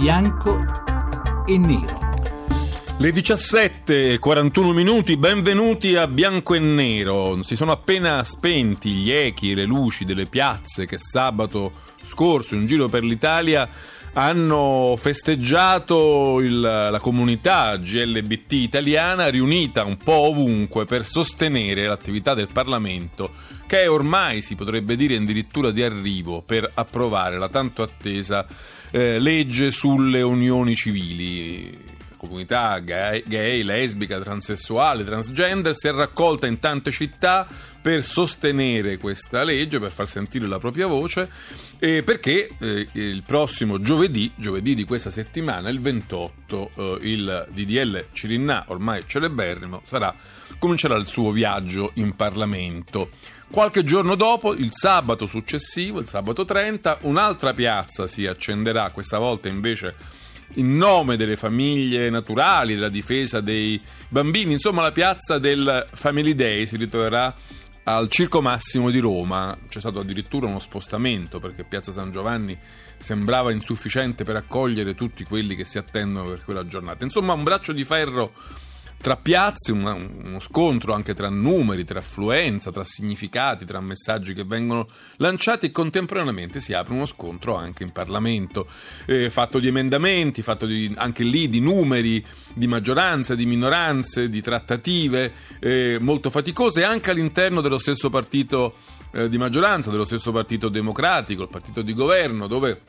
Bianco e Nero. Le 17:41 minuti, benvenuti a Bianco e Nero. Si sono appena spenti gli echi e le luci delle piazze che sabato scorso in giro per l'Italia hanno festeggiato la comunità GLBT italiana riunita un po' ovunque per sostenere l'attività del Parlamento, che è ormai, si potrebbe dire, addirittura di arrivo per approvare la tanto attesa legge sulle unioni civili. Comunità gay, lesbica, transessuale, transgender si è raccolta in tante città per sostenere questa legge, per far sentire la propria voce, perché il prossimo giovedì di questa settimana, il 28, il DDL Cirinnà, ormai celeberrimo, comincerà il suo viaggio in Parlamento. Qualche giorno dopo, il sabato successivo, il sabato 30, un'altra piazza si accenderà, questa volta invece in nome delle famiglie naturali, della difesa dei bambini. Insomma, la piazza del Family Day si ritroverà al Circo Massimo di Roma. C'è stato addirittura uno spostamento perché Piazza San Giovanni sembrava insufficiente per accogliere tutti quelli che si attendono per quella giornata. Insomma, un braccio di ferro tra piazze, uno scontro anche tra numeri, tra affluenza, tra significati, tra messaggi che vengono lanciati, e contemporaneamente si apre uno scontro anche in Parlamento, fatto di emendamenti, anche lì di numeri, di maggioranza, di minoranze, di trattative molto faticose, anche all'interno dello stesso partito di maggioranza, dello stesso partito democratico, il partito di governo, dove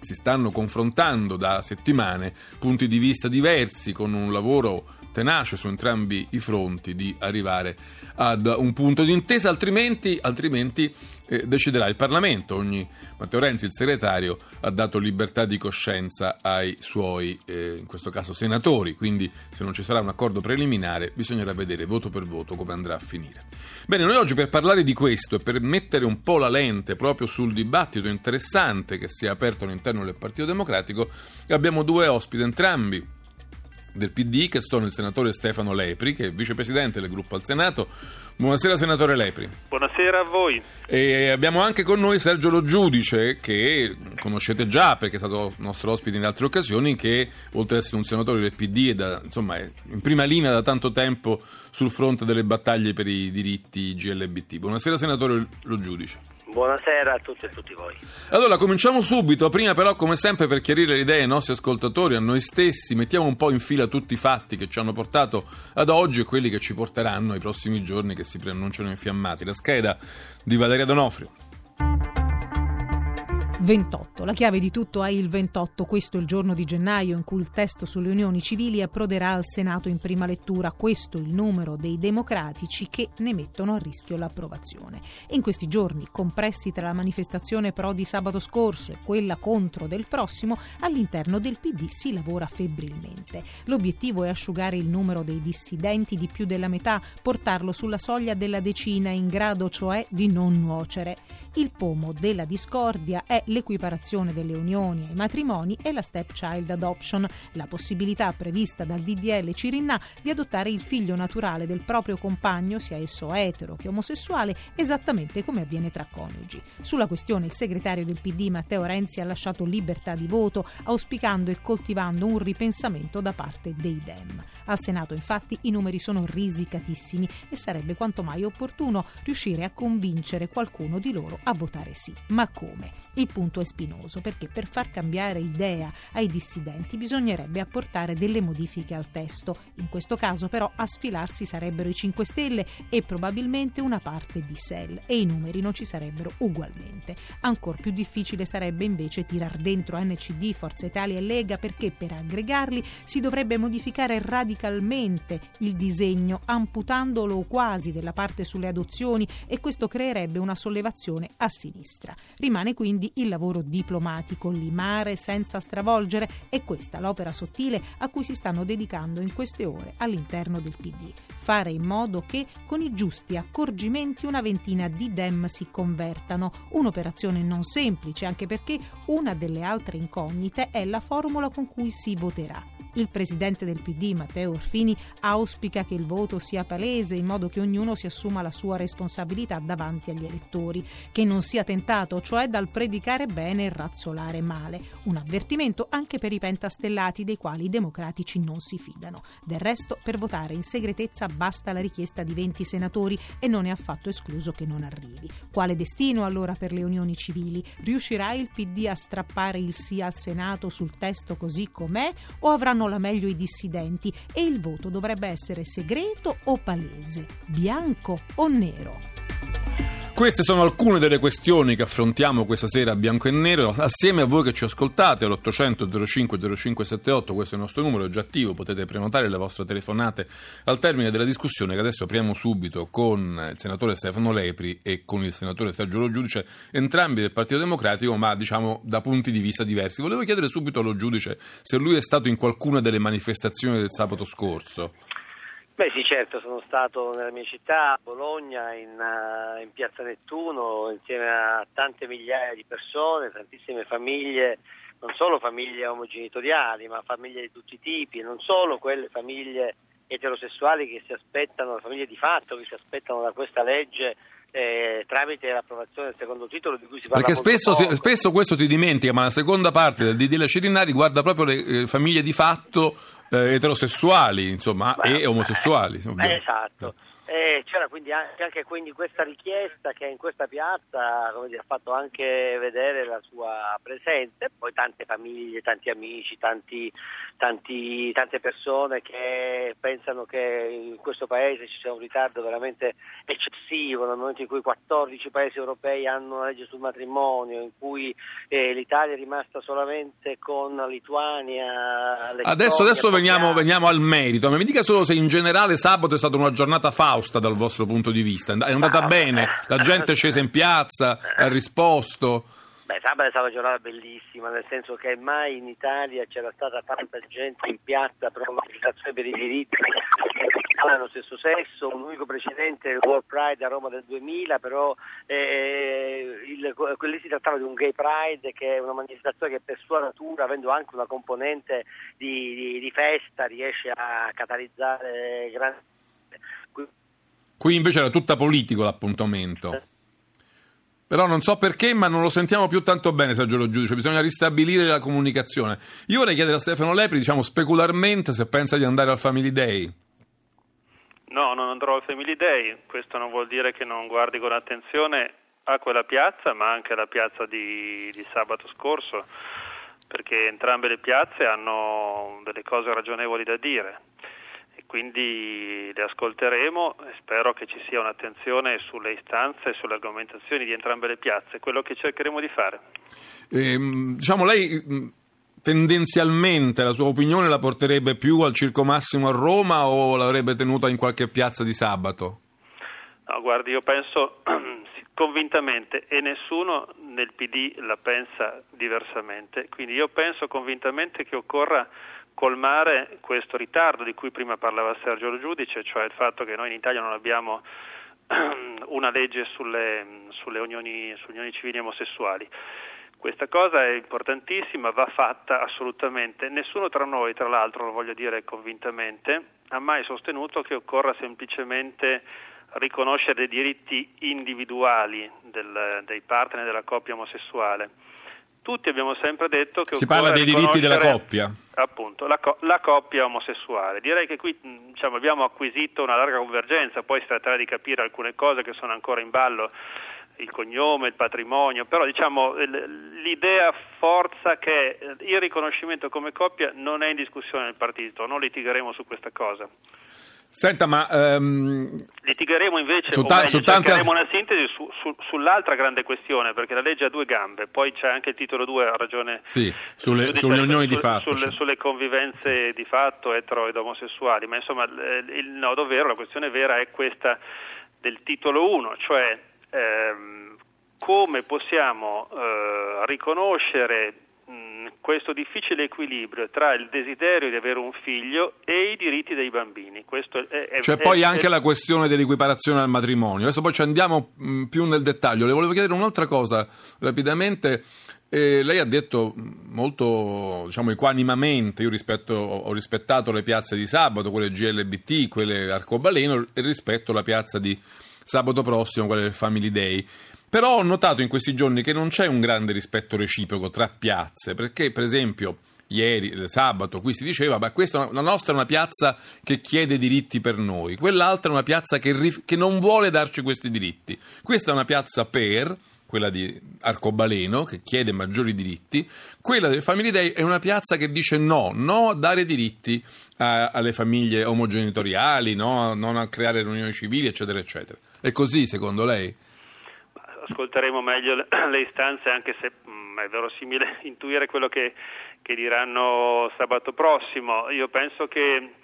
si stanno confrontando da settimane punti di vista diversi, con un lavoro tenace su entrambi i fronti di arrivare ad un punto di intesa, altrimenti deciderà il Parlamento. Matteo Renzi, il segretario, ha dato libertà di coscienza ai suoi, in questo caso, senatori, quindi se non ci sarà un accordo preliminare bisognerà vedere voto per voto come andrà a finire. Bene, noi oggi, per parlare di questo e per mettere un po' la lente proprio sul dibattito interessante che si è aperto all'interno del Partito Democratico, abbiamo due ospiti, entrambi del PD, che sono il senatore Stefano Lepri, che è vicepresidente del gruppo al Senato. Buonasera, senatore Lepri. Buonasera a voi. E abbiamo anche con noi Sergio Lo Giudice, che conoscete già perché è stato nostro ospite in altre occasioni, che oltre ad essere un senatore del PD è in prima linea da tanto tempo sul fronte delle battaglie per i diritti GLBT. Buonasera, senatore Lo Giudice. Buonasera a tutti e a tutti voi. Allora, cominciamo subito. Prima però, come sempre, per chiarire le idee ai nostri ascoltatori, a noi stessi, mettiamo un po' in fila tutti i fatti che ci hanno portato ad oggi e quelli che ci porteranno ai prossimi giorni, che si preannunciano infiammati. La scheda di Valeria D'Onofrio. 28. La chiave di tutto è il 28, questo è il giorno di gennaio in cui il testo sulle unioni civili approderà al Senato in prima lettura, questo è il numero dei democratici che ne mettono a rischio l'approvazione. In questi giorni, compressi tra la manifestazione pro di sabato scorso e quella contro del prossimo, all'interno del PD si lavora febbrilmente. L'obiettivo è asciugare il numero dei dissidenti di più della metà, portarlo sulla soglia della decina, in grado cioè di non nuocere. Il pomo della discordia è l'equiparazione delle unioni ai matrimoni e la stepchild adoption, la possibilità prevista dal DDL Cirinnà di adottare il figlio naturale del proprio compagno, sia esso etero che omosessuale, esattamente come avviene tra coniugi. Sulla questione il segretario del PD Matteo Renzi ha lasciato libertà di voto, auspicando e coltivando un ripensamento da parte dei Dem. Al Senato, infatti, i numeri sono risicatissimi e sarebbe quanto mai opportuno riuscire a convincere qualcuno di loro a votare sì. Ma come? Il punto è spinoso, perché per far cambiare idea ai dissidenti bisognerebbe apportare delle modifiche al testo. In questo caso però a sfilarsi sarebbero i 5 Stelle e probabilmente una parte di SEL, e i numeri non ci sarebbero ugualmente. Ancor più difficile sarebbe invece tirar dentro NCD, Forza Italia e Lega, perché per aggregarli si dovrebbe modificare radicalmente il disegno, amputandolo quasi della parte sulle adozioni, e questo creerebbe una sollevazione a sinistra. Rimane quindi il lavoro diplomatico, limare senza stravolgere, e questa l'opera sottile a cui si stanno dedicando in queste ore all'interno del PD. Fare in modo che con i giusti accorgimenti una ventina di Dem si convertano, un'operazione non semplice, anche perché una delle altre incognite è la formula con cui si voterà. Il presidente del PD, Matteo Orfini, auspica che il voto sia palese in modo che ognuno si assuma la sua responsabilità davanti agli elettori, che non sia tentato cioè dal predicare bene e razzolare male. Un avvertimento anche per i pentastellati, dei quali i democratici non si fidano. Del resto, per votare in segretezza basta la richiesta di 20 senatori e non è affatto escluso che non arrivi. Quale destino allora per le unioni civili? Riuscirà il PD a strappare il sì al Senato sul testo così com'è, o avranno la meglio i dissidenti e il voto dovrebbe essere segreto o palese, bianco o nero? Queste sono alcune delle questioni che affrontiamo questa sera a Bianco e Nero, assieme a voi che ci ascoltate all'800 05 0578. Questo è il nostro numero, è già attivo, potete prenotare le vostre telefonate al termine della discussione che adesso apriamo subito con il senatore Stefano Lepri e con il senatore Sergio Lo Giudice, entrambi del Partito Democratico, ma diciamo da punti di vista diversi. Volevo chiedere subito a Lo Giudice se lui è stato in qualcuna delle manifestazioni del sabato scorso. Beh sì, certo, sono stato nella mia città, a Bologna, in Piazza Nettuno, insieme a tante migliaia di persone, tantissime famiglie, non solo famiglie omogenitoriali, ma famiglie di tutti i tipi, non solo quelle famiglie eterosessuali che si aspettano, famiglie di fatto che si aspettano da questa legge tramite l'approvazione del secondo titolo di cui si parla. Perché spesso questo ti dimentica, ma la seconda parte del DDL Cirinnà riguarda proprio le famiglie di fatto eterosessuali, insomma, e omosessuali. Esatto. C'era quindi anche questa richiesta che in questa piazza, come dire, ha fatto anche vedere la sua presenza, e poi tante famiglie, tanti amici, tante persone che pensano che in questo paese ci sia un ritardo veramente eccessivo, nel momento in cui 14 paesi europei hanno una legge sul matrimonio, in cui l'Italia è rimasta solamente con Lituania. Adesso veniamo al merito. Ma mi dica solo se in generale sabato è stata una giornata fausta dal vostro punto di vista. È andata bene, la gente è scesa in piazza, ha risposto. Beh, sabato è stata una giornata bellissima, nel senso che mai in Italia c'era stata tanta gente in piazza per una manifestazione per i diritti dello stesso sesso. Un unico precedente, il World Pride a Roma del 2000, però lì si trattava di un gay pride, che è una manifestazione che per sua natura, avendo anche una componente di festa, riesce a catalizzare grandi. Qui invece era tutta politico l'appuntamento. Però non so perché, ma non lo sentiamo più tanto bene, Sergio Lo Giudice, bisogna ristabilire la comunicazione. Io vorrei chiedere a Stefano Lepri, diciamo specularmente, se pensa di andare al Family Day. No, non andrò al Family Day. Questo non vuol dire che non guardi con attenzione a quella piazza, ma anche alla piazza di sabato scorso, perché entrambe le piazze hanno delle cose ragionevoli da dire. Quindi le ascolteremo e spero che ci sia un'attenzione sulle istanze e sulle argomentazioni di entrambe le piazze, quello che cercheremo di fare. Diciamo, lei tendenzialmente la sua opinione la porterebbe più al Circo Massimo a Roma o l'avrebbe tenuta in qualche piazza di sabato? No, guardi, io penso convintamente, e nessuno nel PD la pensa diversamente, quindi io penso convintamente che occorra colmare questo ritardo di cui prima parlava Sergio Lo Giudice, cioè il fatto che noi in Italia non abbiamo una legge sulle unioni civili omosessuali. Questa cosa è importantissima, va fatta assolutamente. Nessuno tra noi, tra l'altro, lo voglio dire convintamente, ha mai sostenuto che occorra semplicemente riconoscere i diritti individuali dei partner della coppia omosessuale. Tutti abbiamo sempre detto che si parla dei diritti della coppia, appunto, la coppia omosessuale. Direi che qui abbiamo acquisito una larga convergenza, poi si tratterà di capire alcune cose che sono ancora in ballo, il cognome, il patrimonio, però l'idea forza che il riconoscimento come coppia non è in discussione nel partito, non litigheremo su questa cosa. Senta, ma litigheremo invece cercheremo una sintesi sull'altra grande questione, perché la legge ha due gambe, poi c'è anche il titolo 2, ha ragione. Sì, sulle unioni di fatto, sulle convivenze di fatto etero ed omosessuali, ma insomma il nodo vero, la questione vera è questa del titolo 1, cioè come possiamo riconoscere questo difficile equilibrio tra il desiderio di avere un figlio e i diritti dei bambini. Questo è la questione dell'equiparazione al matrimonio. Adesso poi ci andiamo più nel dettaglio. Le volevo chiedere un'altra cosa rapidamente. Lei ha detto molto, diciamo, equanimamente, io ho rispettato le piazze di sabato, quelle GLBT, quelle Arcobaleno, e rispetto la piazza di sabato prossimo, quella del Family Day. Però ho notato in questi giorni che non c'è un grande rispetto reciproco tra piazze, perché per esempio ieri, sabato, qui si diceva ma questa, la nostra è una piazza che chiede diritti per noi, quell'altra è una piazza che non vuole darci questi diritti, questa è una piazza per... quella di Arcobaleno, che chiede maggiori diritti, quella del Family Day è una piazza che dice no a dare diritti alle famiglie omogenitoriali, no, non a creare unioni civili, eccetera, eccetera. È così, secondo lei? Ascolteremo meglio le istanze, anche se è verosimile intuire quello che diranno sabato prossimo. Io penso che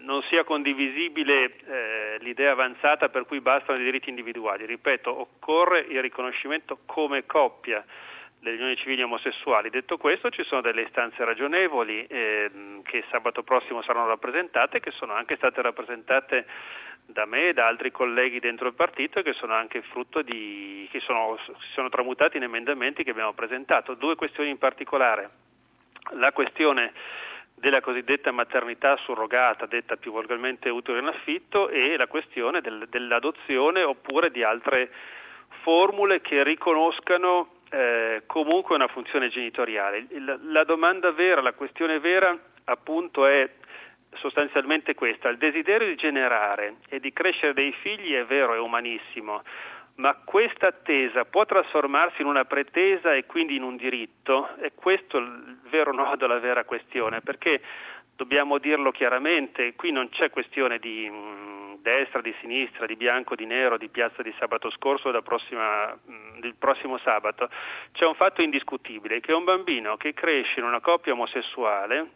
non sia condivisibile l'idea avanzata per cui bastano i diritti individuali. Ripeto, occorre il riconoscimento come coppia delle unioni civili omosessuali. Detto questo, ci sono delle istanze ragionevoli che sabato prossimo saranno rappresentate, che sono anche state rappresentate da me e da altri colleghi dentro il partito, che sono anche frutto di che si sono tramutati in emendamenti che abbiamo presentato. Due questioni in particolare: la questione della cosiddetta maternità surrogata, detta più volgarmente utero in affitto, e la questione dell'adozione oppure di altre formule che riconoscano comunque una funzione genitoriale. La domanda vera, la questione vera appunto è sostanzialmente questa: il desiderio di generare e di crescere dei figli è vero, è umanissimo, ma questa attesa può trasformarsi in una pretesa e quindi in un diritto? E questo è il vero nodo, la vera questione, perché dobbiamo dirlo chiaramente, qui non c'è questione di destra, di sinistra, di bianco, di nero, di piazza di sabato scorso o del prossimo sabato. C'è un fatto indiscutibile, che un bambino che cresce in una coppia omosessuale,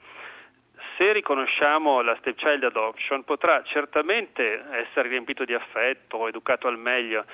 se riconosciamo la stepchild adoption, potrà certamente essere riempito di affetto, educato al meglio,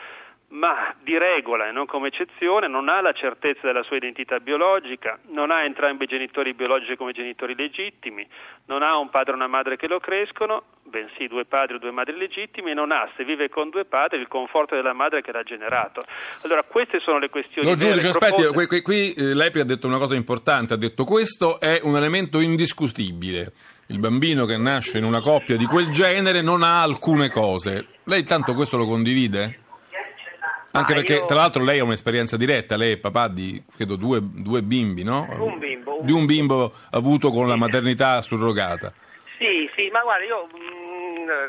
ma di regola e non come eccezione non ha la certezza della sua identità biologica, non ha entrambi i genitori biologici come genitori legittimi, non ha un padre e una madre che lo crescono, bensì due padri o due madri legittimi, e non ha, se vive con due padri, il conforto della madre che l'ha generato. Allora queste sono le questioni. No, Giudice, aspetti, qui Lepri ha detto una cosa importante, ha detto questo è un elemento indiscutibile. Il bambino che nasce in una coppia di quel genere non ha alcune cose. Lei tanto questo lo condivide? Anche perché, tra l'altro, lei ha un'esperienza diretta, lei è papà di, credo, due bimbi, no? Di un bimbo avuto con la maternità surrogata. Sì, ma guarda, io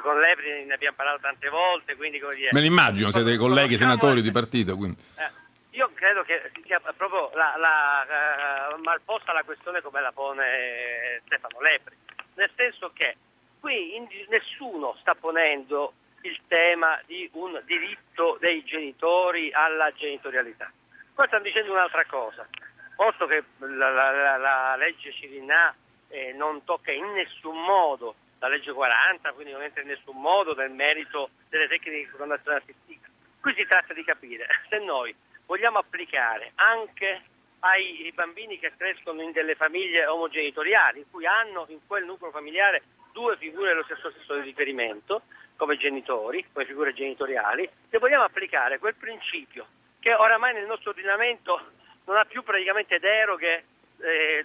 con Lepri ne abbiamo parlato tante volte, quindi come dire... Me l'immagino, siete colleghi senatori di partito, quindi... Io credo che sia proprio la malposta la questione come la pone Stefano Lepri, nel senso che qui nessuno sta ponendo il tema di un diritto dei genitori alla genitorialità. Poi stanno dicendo un'altra cosa, posto che la legge Cirinnà non tocca in nessun modo la legge 40, quindi non entra in nessun modo nel merito delle tecniche di fecondazione assistita. Qui si tratta di capire se noi vogliamo applicare anche ai bambini che crescono in delle famiglie omogenitoriali, in cui hanno in quel nucleo familiare due figure dello stesso sesso di riferimento, come genitori, come figure genitoriali, se vogliamo applicare quel principio che oramai nel nostro ordinamento non ha più praticamente deroghe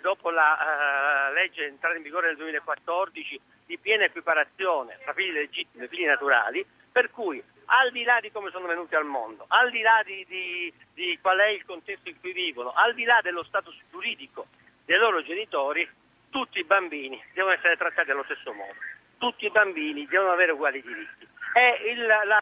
dopo la legge entrata in vigore nel 2014 di piena equiparazione tra figli legittimi e figli naturali, per cui al di là di come sono venuti al mondo, al di là di qual è il contesto in cui vivono, al di là dello status giuridico dei loro genitori, tutti i bambini devono essere trattati allo stesso modo, tutti i bambini devono avere uguali diritti. È la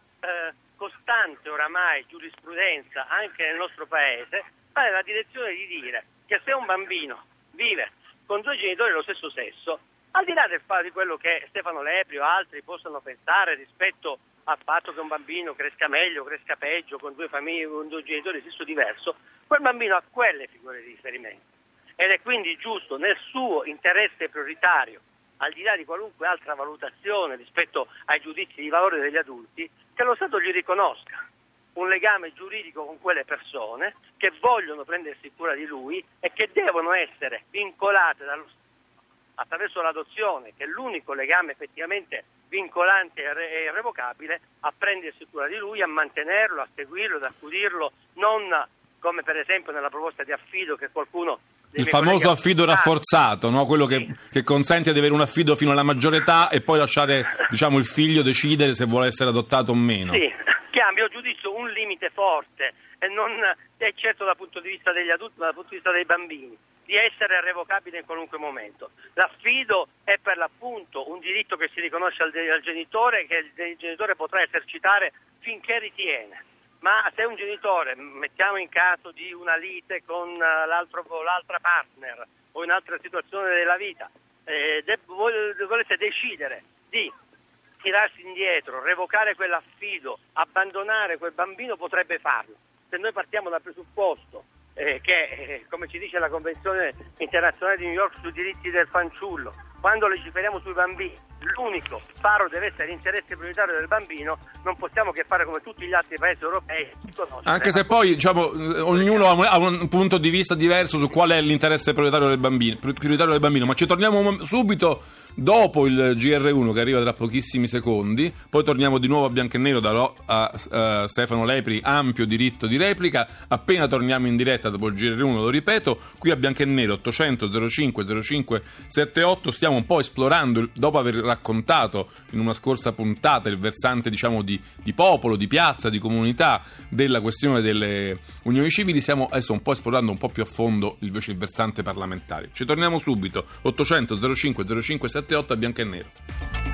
costante oramai giurisprudenza anche nel nostro paese va nella direzione di dire che se un bambino vive con due genitori dello stesso sesso, al di là del fatto di quello che Stefano Lepri o altri possano pensare rispetto al fatto che un bambino cresca meglio, cresca peggio, con due famiglie, con due genitori di sesso diverso, quel bambino ha quelle figure di riferimento. Ed è quindi giusto, nel suo interesse prioritario, al di là di qualunque altra valutazione rispetto ai giudizi di valore degli adulti, che lo Stato gli riconosca un legame giuridico con quelle persone che vogliono prendersi cura di lui e che devono essere vincolate dallo Stato attraverso l'adozione, che è l'unico legame effettivamente vincolante e irrevocabile, a prendersi cura di lui, a mantenerlo, a seguirlo, ad accudirlo, non come per esempio nella proposta di affido che qualcuno... Il famoso affido rafforzato, no? Quello che consente di avere un affido fino alla maggiore età e poi lasciare, diciamo, il figlio decidere se vuole essere adottato o meno. Sì, che a mio giudizio un limite forte, e non è certo dal punto di vista degli adulti, ma dal punto di vista dei bambini, di essere revocabile in qualunque momento. L'affido è per l'appunto un diritto che si riconosce al genitore, che il genitore potrà esercitare finché ritiene. Ma se un genitore, mettiamo in caso di una lite con l'altra partner o in altra situazione della vita, volete decidere di tirarsi indietro, revocare quell'affido, abbandonare quel bambino, potrebbe farlo. Se noi partiamo dal presupposto che, come ci dice la Convenzione internazionale di New York sui diritti del fanciullo, quando legiferiamo sui bambini, l'unico faro deve essere l'interesse prioritario del bambino, non possiamo che fare come tutti gli altri paesi europei. Anche se poi, diciamo, ognuno ha un punto di vista diverso su qual è l'interesse prioritario del bambino. Ma ci torniamo subito dopo il GR1 che arriva tra pochissimi secondi, poi torniamo di nuovo a Bianco e Nero, darò a Stefano Lepri ampio diritto di replica. Appena torniamo in diretta dopo il GR1, lo ripeto, qui a Bianco e Nero 800 05 05 78 stiamo un po' esplorando, dopo aver raccontato in una scorsa puntata il versante, diciamo, di popolo, di piazza, di comunità della questione delle unioni civili, stiamo adesso un po' esplorando un po' più a fondo invece il versante parlamentare. Ci torniamo subito, 800 05 05 78 a Bianco e Nero.